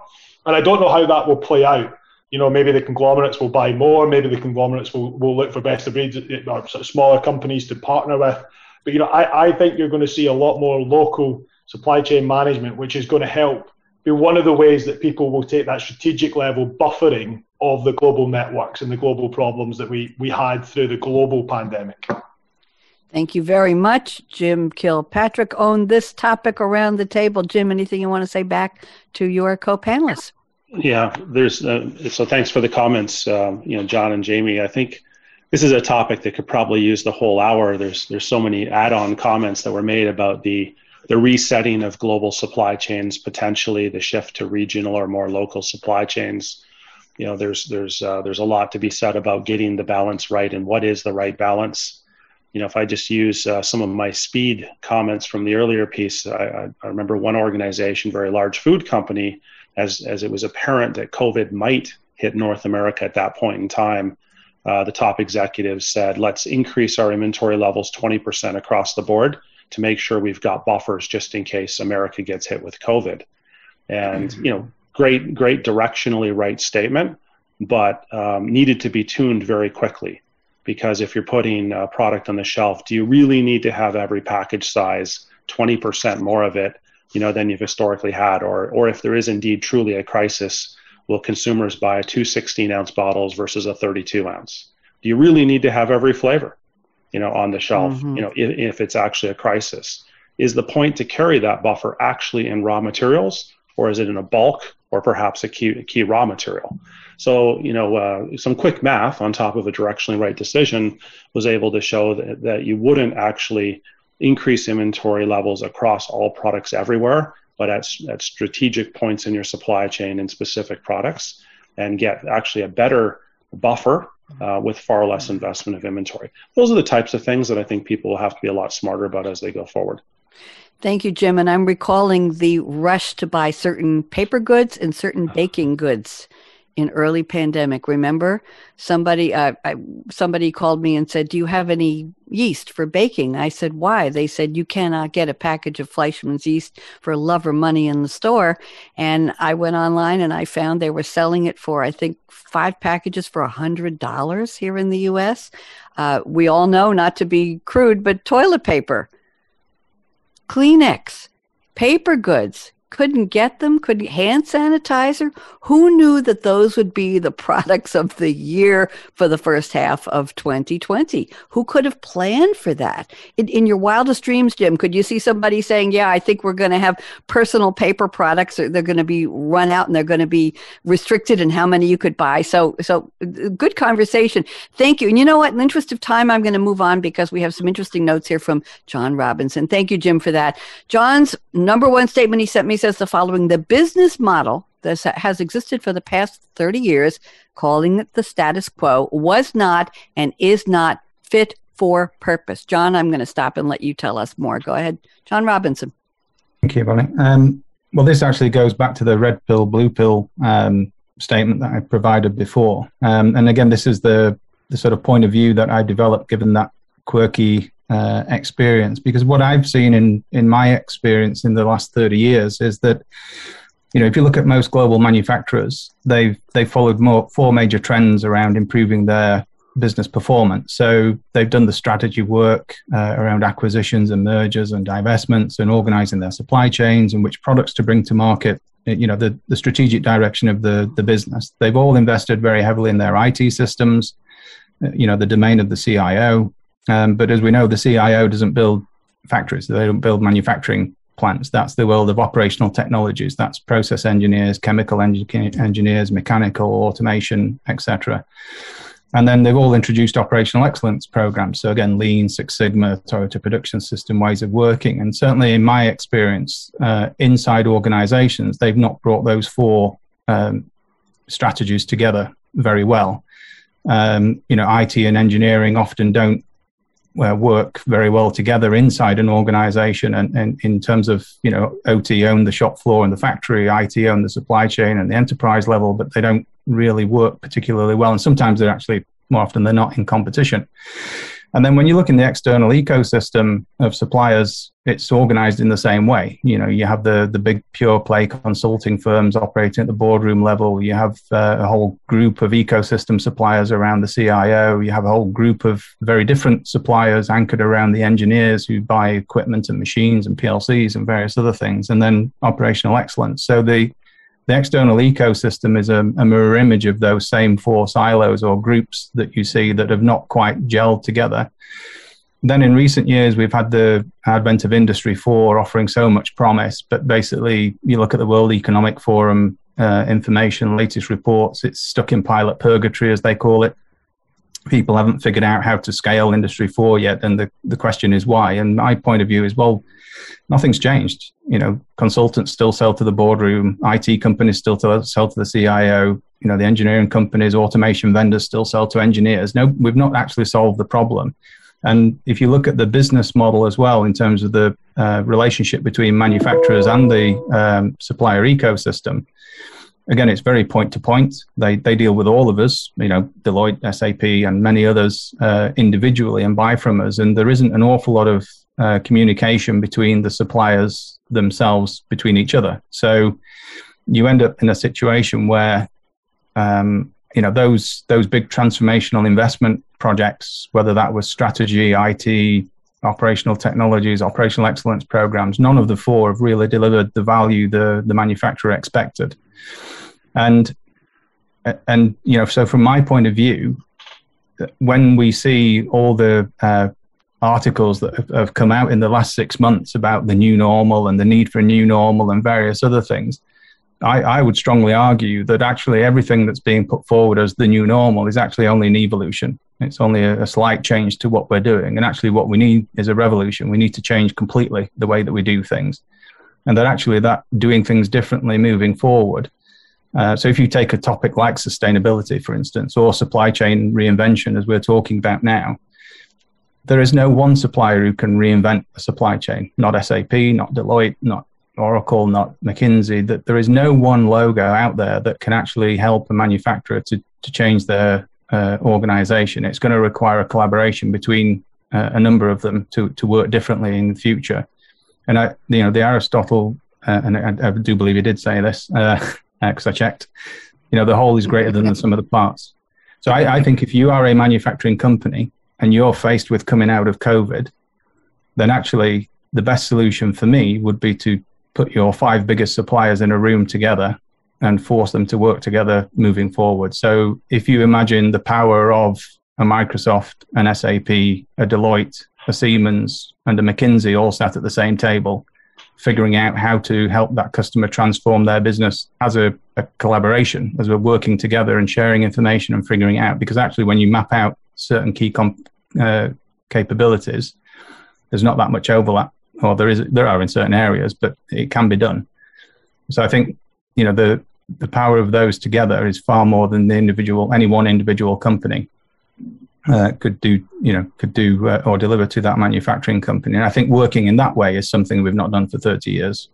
And I don't know how that will play out. You know, maybe the conglomerates will buy more. Maybe the conglomerates will look for best of breed or smaller companies to partner with. But, you know, I think you're going to see a lot more local supply chain management, which is going to help be one of the ways that people will take that strategic level buffering of the global networks and the global problems that we had through the global pandemic. Thank you very much. Jim Kilpatrick owned this topic around the table. Jim, anything you want to say back to your co-panelists? Yeah, so thanks for the comments, you know, John and Jamie. I think this is a topic that could probably use the whole hour. There's so many add-on comments that were made about the resetting of global supply chains, potentially the shift to regional or more local supply chains. You know, there's a lot to be said about getting the balance right and what is the right balance. You know, if I just use some of my speed comments from the earlier piece, I remember one organization, very large food company, as it was apparent that COVID might hit North America at that point in time, the top executives said, let's increase our inventory levels 20% across the board to make sure we've got buffers just in case America gets hit with COVID. And, you know, great directionally right statement, but needed to be tuned very quickly. Because if you're putting a product on the shelf, do you really need to have every package size 20% more of it, you know, than you've historically had? Or if there is indeed truly a crisis, will consumers buy two 16-ounce bottles versus a 32-ounce? Do you really need to have every flavor, you know, on the shelf, you know, if it's actually a crisis? Is the point to carry that buffer actually in raw materials, or is it in a bulk or perhaps a key raw material? So, you know, some quick math on top of a directionally right decision was able to show that you wouldn't actually increase inventory levels across all products everywhere, but at strategic points in your supply chain in specific products, and get actually a better buffer with far less investment of inventory. Those are the types of things that I think people will have to be a lot smarter about as they go forward. Thank you, Jim. And I'm recalling the rush to buy certain paper goods and certain baking goods in early pandemic. Remember, somebody called me and said, do you have any yeast for baking? I said, why? They said, you cannot get a package of Fleischmann's yeast for love or money in the store. And I went online and I found they were selling it for, I think, 5 packages for $100 here in the US. We all know, not to be crude, but toilet paper, Kleenex, paper goods, couldn't get them, couldn't hand sanitizer. Who knew that those would be the products of the year for the first half of 2020? Who could have planned for that? In your wildest dreams, Jim, could you see somebody saying, yeah, I think we're going to have personal paper products, or they're going to be run out and they're going to be restricted in how many you could buy? So good conversation. Thank you. And you know what? In the interest of time, I'm going to move on because we have some interesting notes here from John Robinson. Thank you, Jim, for that. John's number one statement he sent me says the following: the business model that has existed for the past 30 years, calling it the status quo, was not and is not fit for purpose. John, I'm going to stop and let you tell us more. Go ahead, John Robinson. Thank you, Bonnie. Well, this actually goes back to the red pill, blue pill statement that I provided before. And again, this is the sort of point of view that I developed given that quirky experience, because what I've seen in my experience in the last 30 years is that, you know, if you look at most global manufacturers, they've followed four major trends around improving their business performance. So they've done the strategy work around acquisitions and mergers and divestments and organizing their supply chains and which products to bring to market, you know, the strategic direction of the business. They've all invested very heavily in their IT systems, you know, the domain of the CIO. But as we know, the CIO doesn't build factories. They don't build manufacturing plants. That's the world of operational technologies. That's process engineers, chemical engineers, mechanical automation, etc. And then they've all introduced operational excellence programs. So again, Lean, Six Sigma, Toyota Production System, ways of working. And certainly in my experience, inside organizations, they've not brought those four strategies together very well. You know, IT and engineering often don't work very well together inside an organization, and in terms of, you know, OT own the shop floor and the factory, IT own the supply chain and the enterprise level, but they don't really work particularly well. And sometimes they're actually, more often they're not, in competition. And then when you look in the external ecosystem of suppliers, it's organized in the same way. You know, you have the big pure play consulting firms operating at the boardroom level. You have a whole group of ecosystem suppliers around the CIO. You have a whole group of very different suppliers anchored around the engineers who buy equipment and machines and PLCs and various other things. And then operational excellence. So the external ecosystem is a mirror image of those same four silos or groups that you see that have not quite gelled together. Then in recent years, we've had the advent of Industry 4.0 offering so much promise, but basically you look at the World Economic Forum information, latest reports, it's stuck in pilot purgatory, as they call it. People haven't figured out how to scale Industry 4 yet, and the question is why. And my point of view is, well, nothing's changed. You know, consultants still sell to the boardroom, IT companies still sell to the CIO, you know, the engineering companies, automation vendors still sell to engineers. No, we've not actually solved the problem. And if you look at the business model as well, in terms of the relationship between manufacturers and the supplier ecosystem, again, it's very point-to-point. They deal with all of us, you know, Deloitte, SAP, and many others individually, and buy from us. And there isn't an awful lot of communication between the suppliers themselves, between each other. So you end up in a situation where, you know, those big transformational investment projects, whether that was strategy, IT, operational technologies, operational excellence programs, none of the four have really delivered the value the manufacturer expected. And you know, so from my point of view, when we see all the articles that have come out in the last 6 months about the new normal and the need for a new normal and various other things, I would strongly argue that actually everything that's being put forward as the new normal is actually only an evolution. It's only a slight change to what we're doing. And actually what we need is a revolution. We need to change completely the way that we do things. And that actually that doing things differently moving forward. So if you take a topic like sustainability, for instance, or supply chain reinvention, as we're talking about now, there is no one supplier who can reinvent a supply chain, not SAP, not Deloitte, not Oracle, not McKinsey. That there is no one logo out there that can actually help a manufacturer to change their organization. It's going to require a collaboration between a number of them to work differently in the future. And I, you know, the Aristotle, and I do believe he did say this, because I checked, you know, the whole is greater than the sum of the parts. So I think if you are a manufacturing company and you're faced with coming out of COVID, then actually the best solution for me would be to put your 5 biggest suppliers in a room together and force them to work together moving forward. So if you imagine the power of a Microsoft, an SAP, a Deloitte, a Siemens, and a McKinsey all sat at the same table, figuring out how to help that customer transform their business as a collaboration, as we're working together and sharing information and figuring out. Because actually when you map out certain key capabilities, there's not that much overlap, or there are in certain areas, but it can be done. So I think, you know, the power of those together is far more than the individual, any one individual company could do or deliver to that manufacturing company. And I think working in that way is something we've not done for 30 years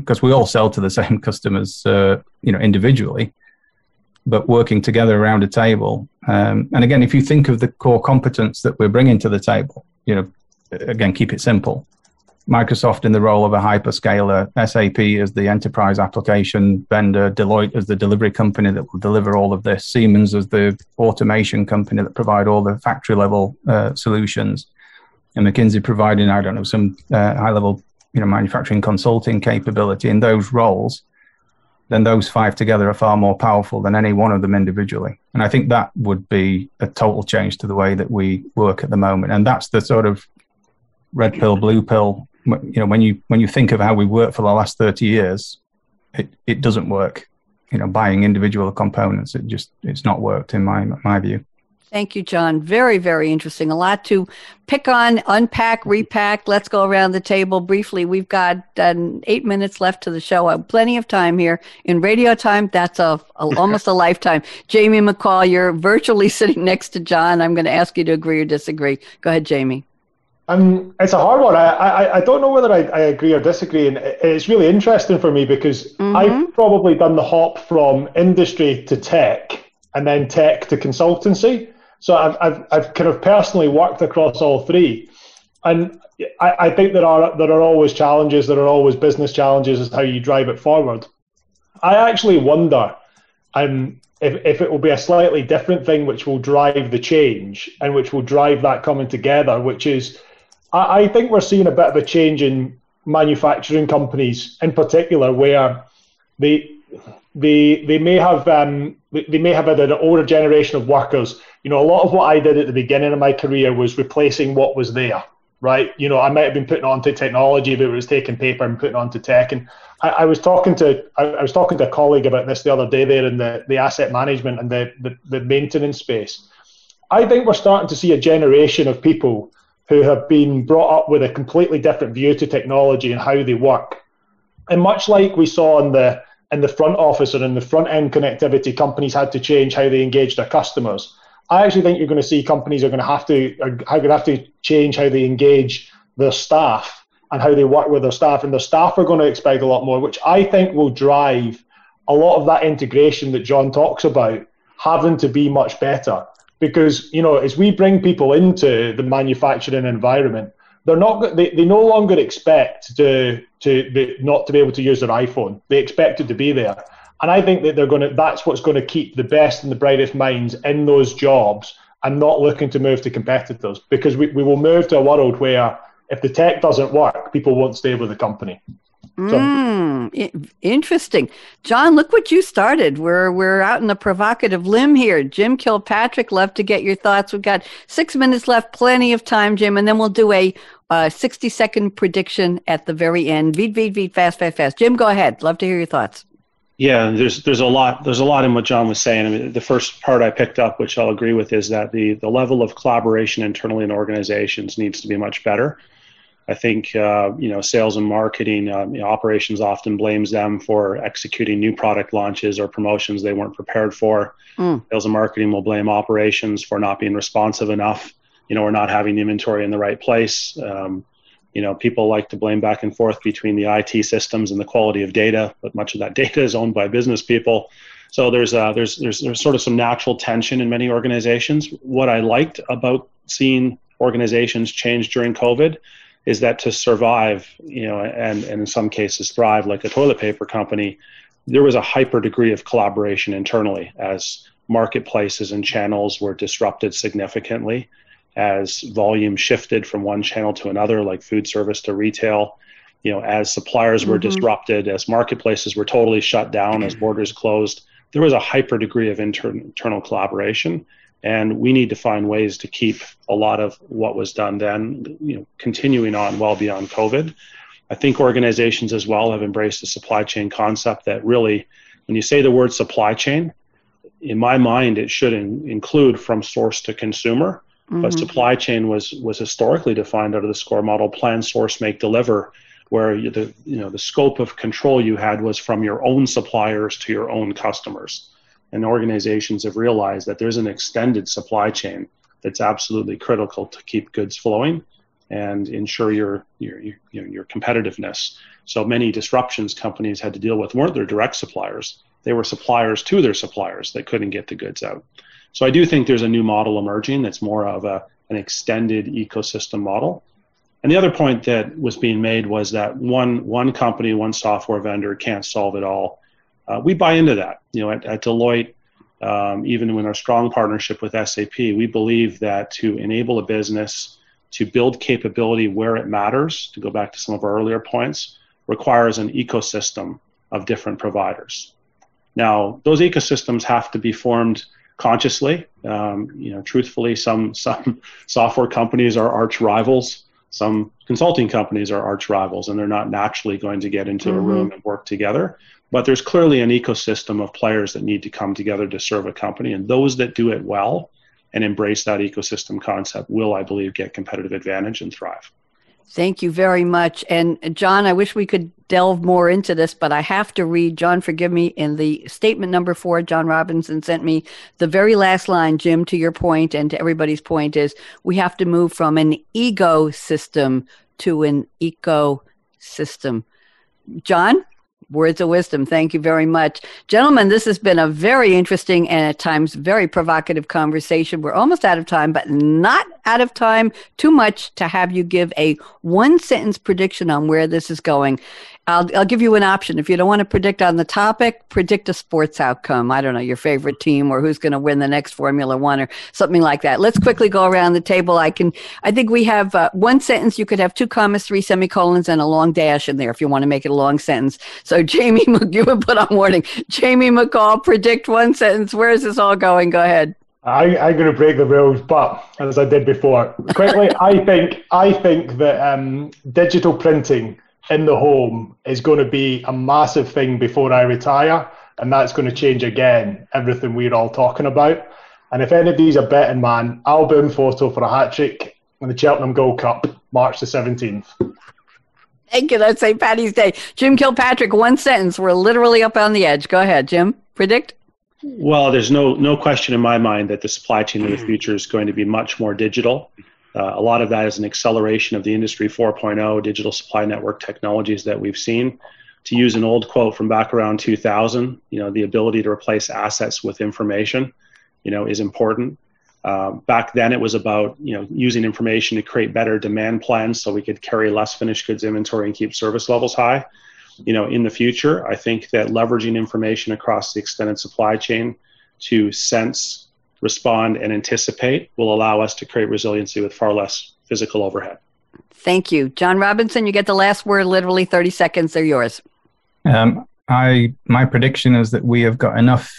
because we all sell to the same customers, individually, but working together around a table. And again, if you think of the core competence that we're bringing to the table, you know, again, keep it simple. Microsoft in the role of a hyperscaler, SAP as the enterprise application vendor, Deloitte as the delivery company that will deliver all of this, Siemens as the automation company that provide all the factory level solutions, and McKinsey providing, I don't know, some high level, manufacturing consulting capability in those roles, then those 5 together are far more powerful than any one of them individually. And I think that would be a total change to the way that we work at the moment. And that's the sort of red pill, blue pill. You know, when you think of how we work for the last 30 years, it doesn't work. You know, buying individual components, it's not worked in my view. Thank you, John. Very, very interesting. A lot to pick on, unpack, repack. Let's go around the table briefly. We've got 8 minutes left to the show. I have plenty of time here. In radio time, that's almost a lifetime. Jamie McCall, you're virtually sitting next to John. I'm going to ask you to agree or disagree. Go ahead, Jamie. It's a hard one. I don't know whether I agree or disagree, and it's really interesting for me because I've probably done the hop from industry to tech and then tech to consultancy. So I've kind of personally worked across all 3, and I think there are always challenges. There are always business challenges as how you drive it forward. I actually wonder if it will be a slightly different thing which will drive the change and which will drive that coming together, which is, I think we're seeing a bit of a change in manufacturing companies in particular, where they may have had an older generation of workers. You know, a lot of what I did at the beginning of my career was replacing what was there, right? You know, I might have been putting onto technology, but it was taking paper and putting onto tech. And I was talking to a colleague about this the other day there in the asset management and the maintenance space. I think we're starting to see a generation of people who have been brought up with a completely different view to technology and how they work. And much like we saw in the front office or in the front end connectivity, companies had to change how they engage their customers. I actually think you're going to see companies are going to have to change how they engage their staff and how they work with their staff. And their staff are going to expect a lot more, which I think will drive a lot of that integration that John talks about having to be much better. Because, you know, as we bring people into the manufacturing environment, they no longer expect not to be able to use their iPhone. They expect it to be there, and I think that that's what's going to keep the best and the brightest minds in those jobs, and not looking to move to competitors, because we will move to a world where if the tech doesn't work, people won't stay with the company. Interesting. John, look what you started. We're out in a provocative limb here. Jim Kilpatrick, love to get your thoughts. We've got 6 minutes left, plenty of time, Jim, and then we'll do a 60-second prediction at the very end. Veed, veed, veed, fast, fast, fast. Jim, go ahead. Love to hear your thoughts. Yeah, there's a lot in what John was saying. I mean, the first part I picked up, which I'll agree with, is that the level of collaboration internally in organizations needs to be much better. I think, sales and marketing, operations often blames them for executing new product launches or promotions they weren't prepared for. Sales and marketing will blame operations for not being responsive enough, or not having inventory in the right place. People like to blame back and forth between the IT systems and the quality of data, but much of that data is owned by business people. So there's sort of some natural tension in many organizations. What I liked about seeing organizations change during COVID is that to survive, and in some cases thrive, like a toilet paper company, there was a hyper degree of collaboration internally as marketplaces and channels were disrupted significantly, as volume shifted from one channel to another, like food service to retail, you know, as suppliers were disrupted, as marketplaces were totally shut down, as borders closed, there was a hyper degree of internal collaboration. And we need to find ways to keep a lot of what was done then, you know, continuing on well beyond COVID. I think organizations as well have embraced the supply chain concept that really, when you say the word supply chain, in my mind, it should include from source to consumer. But supply chain was historically defined out of the SCORE model, plan, source, make, deliver, where the, you know, the scope of control you had was from your own suppliers to your own customers. And organizations have realized that there's an extended supply chain that's absolutely critical to keep goods flowing and ensure your competitiveness. So many disruptions companies had to deal with weren't their direct suppliers. They were suppliers to their suppliers that couldn't get the goods out. So I do think there's a new model emerging that's more of an extended ecosystem model. And the other point that was being made was that one company, one software vendor can't solve it all. We buy into that. You know, at Deloitte, even in our strong partnership with SAP, we believe that to enable a business to build capability where it matters, to go back to some of our earlier points, requires an ecosystem of different providers. Now, those ecosystems have to be formed consciously. You know, truthfully, some software companies are arch rivals. Some consulting companies are arch rivals, and they're not naturally going to get into a room and work together. But there's clearly an ecosystem of players that need to come together to serve a company. And those that do it well and embrace that ecosystem concept will, I believe, get competitive advantage and thrive. Thank you very much. And John, I wish we could delve more into this, but I have to read, John, forgive me, in the statement number 4, John Robinson sent me the very last line, Jim, to your point and to everybody's point is we have to move from an ego system to an ecosystem. John? Words of wisdom. Thank you very much. Gentlemen, this has been a very interesting and at times very provocative conversation. We're almost out of time, but not out of time too much to have you give a one-sentence prediction on where this is going. I'll give you an option. If you don't want to predict on the topic, predict a sports outcome. I don't know, your favorite team or who's going to win the next Formula One or something like that. Let's quickly go around the table. I think we have one sentence. You could have 2 commas, 3 semicolons, and a long dash in there if you want to make it a long sentence. So Jamie, you would put on warning. Jamie McCall, predict one sentence. Where is this all going? Go ahead. I'm going to break the rules, but as I did before, quickly, I think that digital printing in the home is going to be a massive thing before I retire, and that's going to change again everything we're all talking about. And if any of these are betting, man, I'll be in photo for a hat trick in the Cheltenham Gold Cup, March the 17th. Thank you. That's St. Paddy's Day. Jim Kilpatrick, one sentence. We're literally up on the edge. Go ahead, Jim. Predict? Well, there's no question in my mind that the supply chain of the future is going to be much more digital. A lot of that is an acceleration of the Industry 4.0 digital supply network technologies that we've seen. To use an old quote from back around 2000, you know, the ability to replace assets with information, you know, is important. Back then, it was about, you know, using information to create better demand plans so we could carry less finished goods inventory and keep service levels high. You know, in the future, I think that leveraging information across the extended supply chain to sense, respond, and anticipate will allow us to create resiliency with far less physical overhead. Thank you. John Robinson, you get the last word, literally 30 seconds. They're yours. My prediction is that we have got enough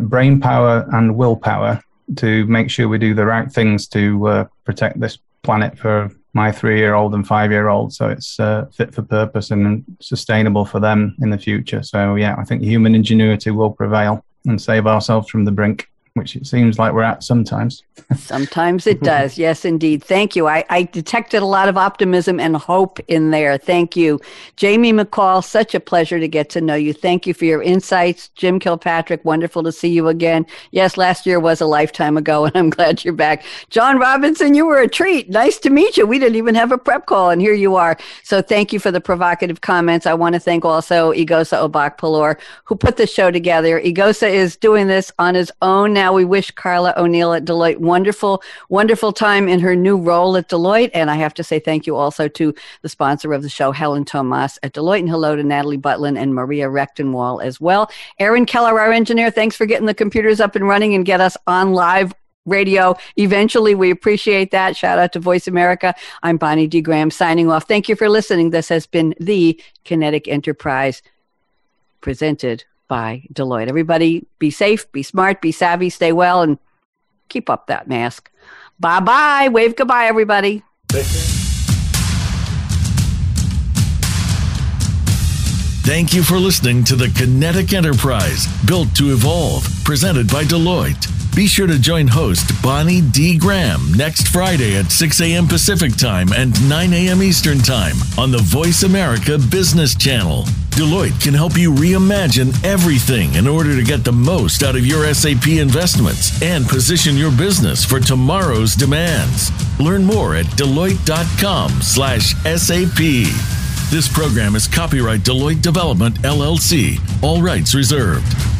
brain power and willpower to make sure we do the right things to protect this planet for my 3-year-old and 5-year-old, so it's fit for purpose and sustainable for them in the future. So yeah, I think human ingenuity will prevail and save ourselves from the brink, which it seems like we're at sometimes. Sometimes it does. Yes, indeed. Thank you. I detected a lot of optimism and hope in there. Thank you. Jamie McCall, such a pleasure to get to know you. Thank you for your insights. Jim Kilpatrick, wonderful to see you again. Yes, last year was a lifetime ago, and I'm glad you're back. John Robinson, you were a treat. Nice to meet you. We didn't even have a prep call, and here you are. So thank you for the provocative comments. I want to thank also Igosa Obakpalor, who put the show together. Igosa is doing this on his own now. We wish Carla O'Neill at Deloitte wonderful, wonderful time in her new role at Deloitte. And I have to say thank you also to the sponsor of the show, Helen Tomas at Deloitte. And hello to Natalie Butlin and Maria Rechtenwall as well. Aaron Keller, our engineer, thanks for getting the computers up and running and get us on live radio eventually. We appreciate that. Shout out to Voice America. I'm Bonnie D. Graham signing off. Thank you for listening. This has been the Kinetic Enterprise presented by Deloitte. Everybody be safe, be smart, be savvy, stay well, and keep up that mask. Bye-bye. Wave goodbye, everybody. Take care. Thank you for listening to the Kinetic Enterprise, Built to Evolve, presented by Deloitte. Be sure to join host Bonnie D. Graham next Friday at 6 a.m. Pacific Time and 9 a.m. Eastern Time on the Voice America Business Channel. Deloitte can help you reimagine everything in order to get the most out of your SAP investments and position your business for tomorrow's demands. Learn more at Deloitte.com/SAP. This program is copyright Deloitte Development, LLC. All rights reserved.